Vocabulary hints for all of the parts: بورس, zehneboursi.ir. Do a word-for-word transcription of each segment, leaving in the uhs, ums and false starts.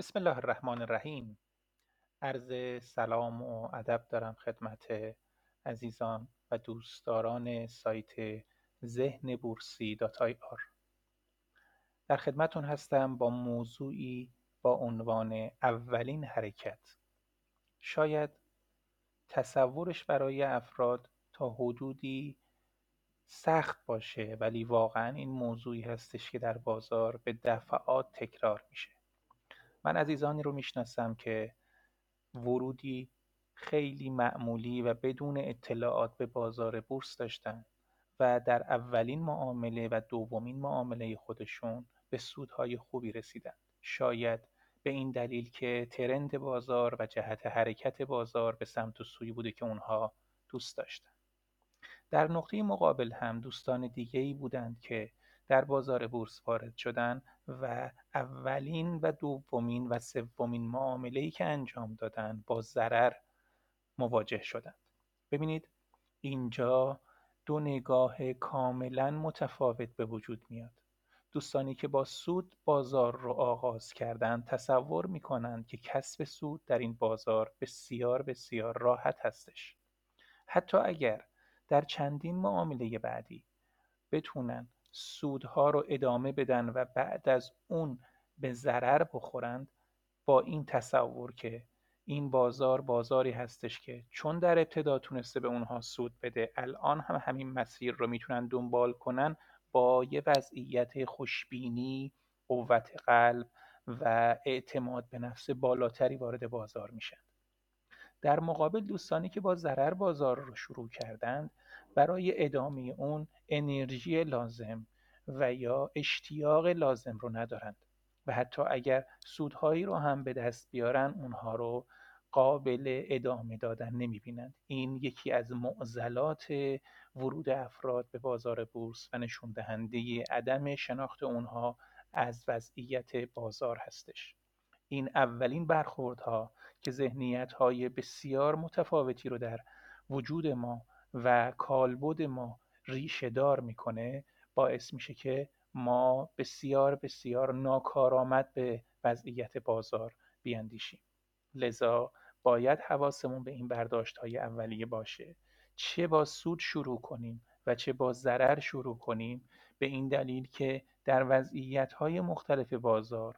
بسم الله الرحمن الرحیم. عرض سلام و ادب دارم خدمت عزیزان و دوستداران سایت ذهن بورسی دات آی آر. در خدمتون هستم با موضوعی با عنوان اولین حرکت. شاید تصورش برای افراد تا حدودی سخت باشه، ولی واقعا این موضوعی هستش که در بازار به دفعات تکرار میشه. من عزیزانی رو میشناسم که ورودی خیلی معمولی و بدون اطلاعات به بازار بورس داشتن و در اولین معامله و دومین معامله خودشون به سودهای خوبی رسیدن. شاید به این دلیل که ترند بازار و جهت حرکت بازار به سمت و سوی بوده که اونها دوست داشتن. در نقطه مقابل هم دوستان دیگه‌ای بودند که در بازار بورس وارد شدن و اولین و دومین و سومین معامله‌ای که انجام دادن با ضرر مواجه شدند. ببینید، اینجا دو نگاه کاملا متفاوت به وجود میاد. دوستانی که با سود بازار رو آغاز کردند تصور میکنند که کسب سود در این بازار بسیار بسیار راحت هستش. حتی اگر در چندین معامله بعدی بتونن سودها رو ادامه بدن و بعد از اون به ضرر بخورند، با این تصور که این بازار بازاری هستش که چون در ابتدا تونسته به اونها سود بده، الان هم همین مسیر رو میتونن دنبال کنن، با یه وضعیت خوشبینی، قوت قلب و اعتماد به نفس بالاتری وارد بازار میشن. در مقابل دوستانی که با ضرر بازار رو شروع کردند، برای ادامه اون انرژی لازم و یا اشتیاق لازم رو ندارند و حتی اگر سودهایی رو هم به دست بیارن، اونها رو قابل ادامه دادن نمی بینند. این یکی از معضلات ورود افراد به بازار بورس و نشون دهنده عدم شناخت اونها از وضعیت بازار هستش. این اولین برخوردها که ذهنیت‌های بسیار متفاوتی رو در وجود ما و کالبد ما ریشه دار میکنه، باعث میشه که ما بسیار بسیار ناکارآمد به وضعیت بازار بیاندیشیم. لذا باید حواسمون به این برداشت‌های اولیه باشه. چه با سود شروع کنیم و چه با ضرر شروع کنیم، به این دلیل که در وضعیت‌های مختلف بازار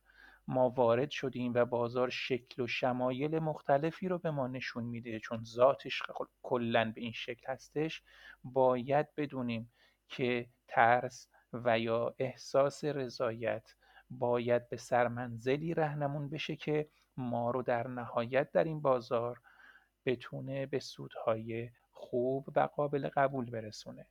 ما وارد شدیم و بازار شکل و شمایل مختلفی رو به ما نشون میده، چون ذاتش کلن به این شکل هستش. باید بدونیم که ترس و یا احساس رضایت باید به سرمنزلی رهنمون بشه که ما رو در نهایت در این بازار بتونه به سودهای خوب و قابل قبول برسونه.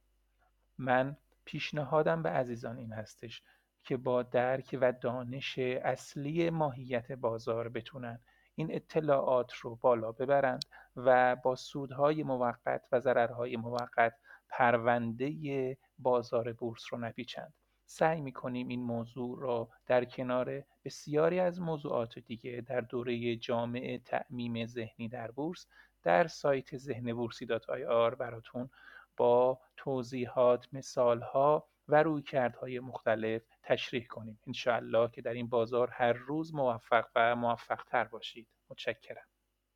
من پیشنهادم به عزیزان این هستش که با درک و دانش اصلی ماهیت بازار بتونن این اطلاعات رو بالا ببرند و با سودهای موقت و ضررهای موقت پرونده بازار بورس رو نپیچند. سعی میکنیم این موضوع رو در کنار بسیاری از موضوعات دیگه در دوره جامع تعمیم ذهنی در بورس در سایت ذهن بورسی دات آی آر براتون با توضیحات، مثالها و رویکردهای مختلف تشریح کنیم. انشاءالله که در این بازار هر روز موفق و موفقتر باشید. متشکرم.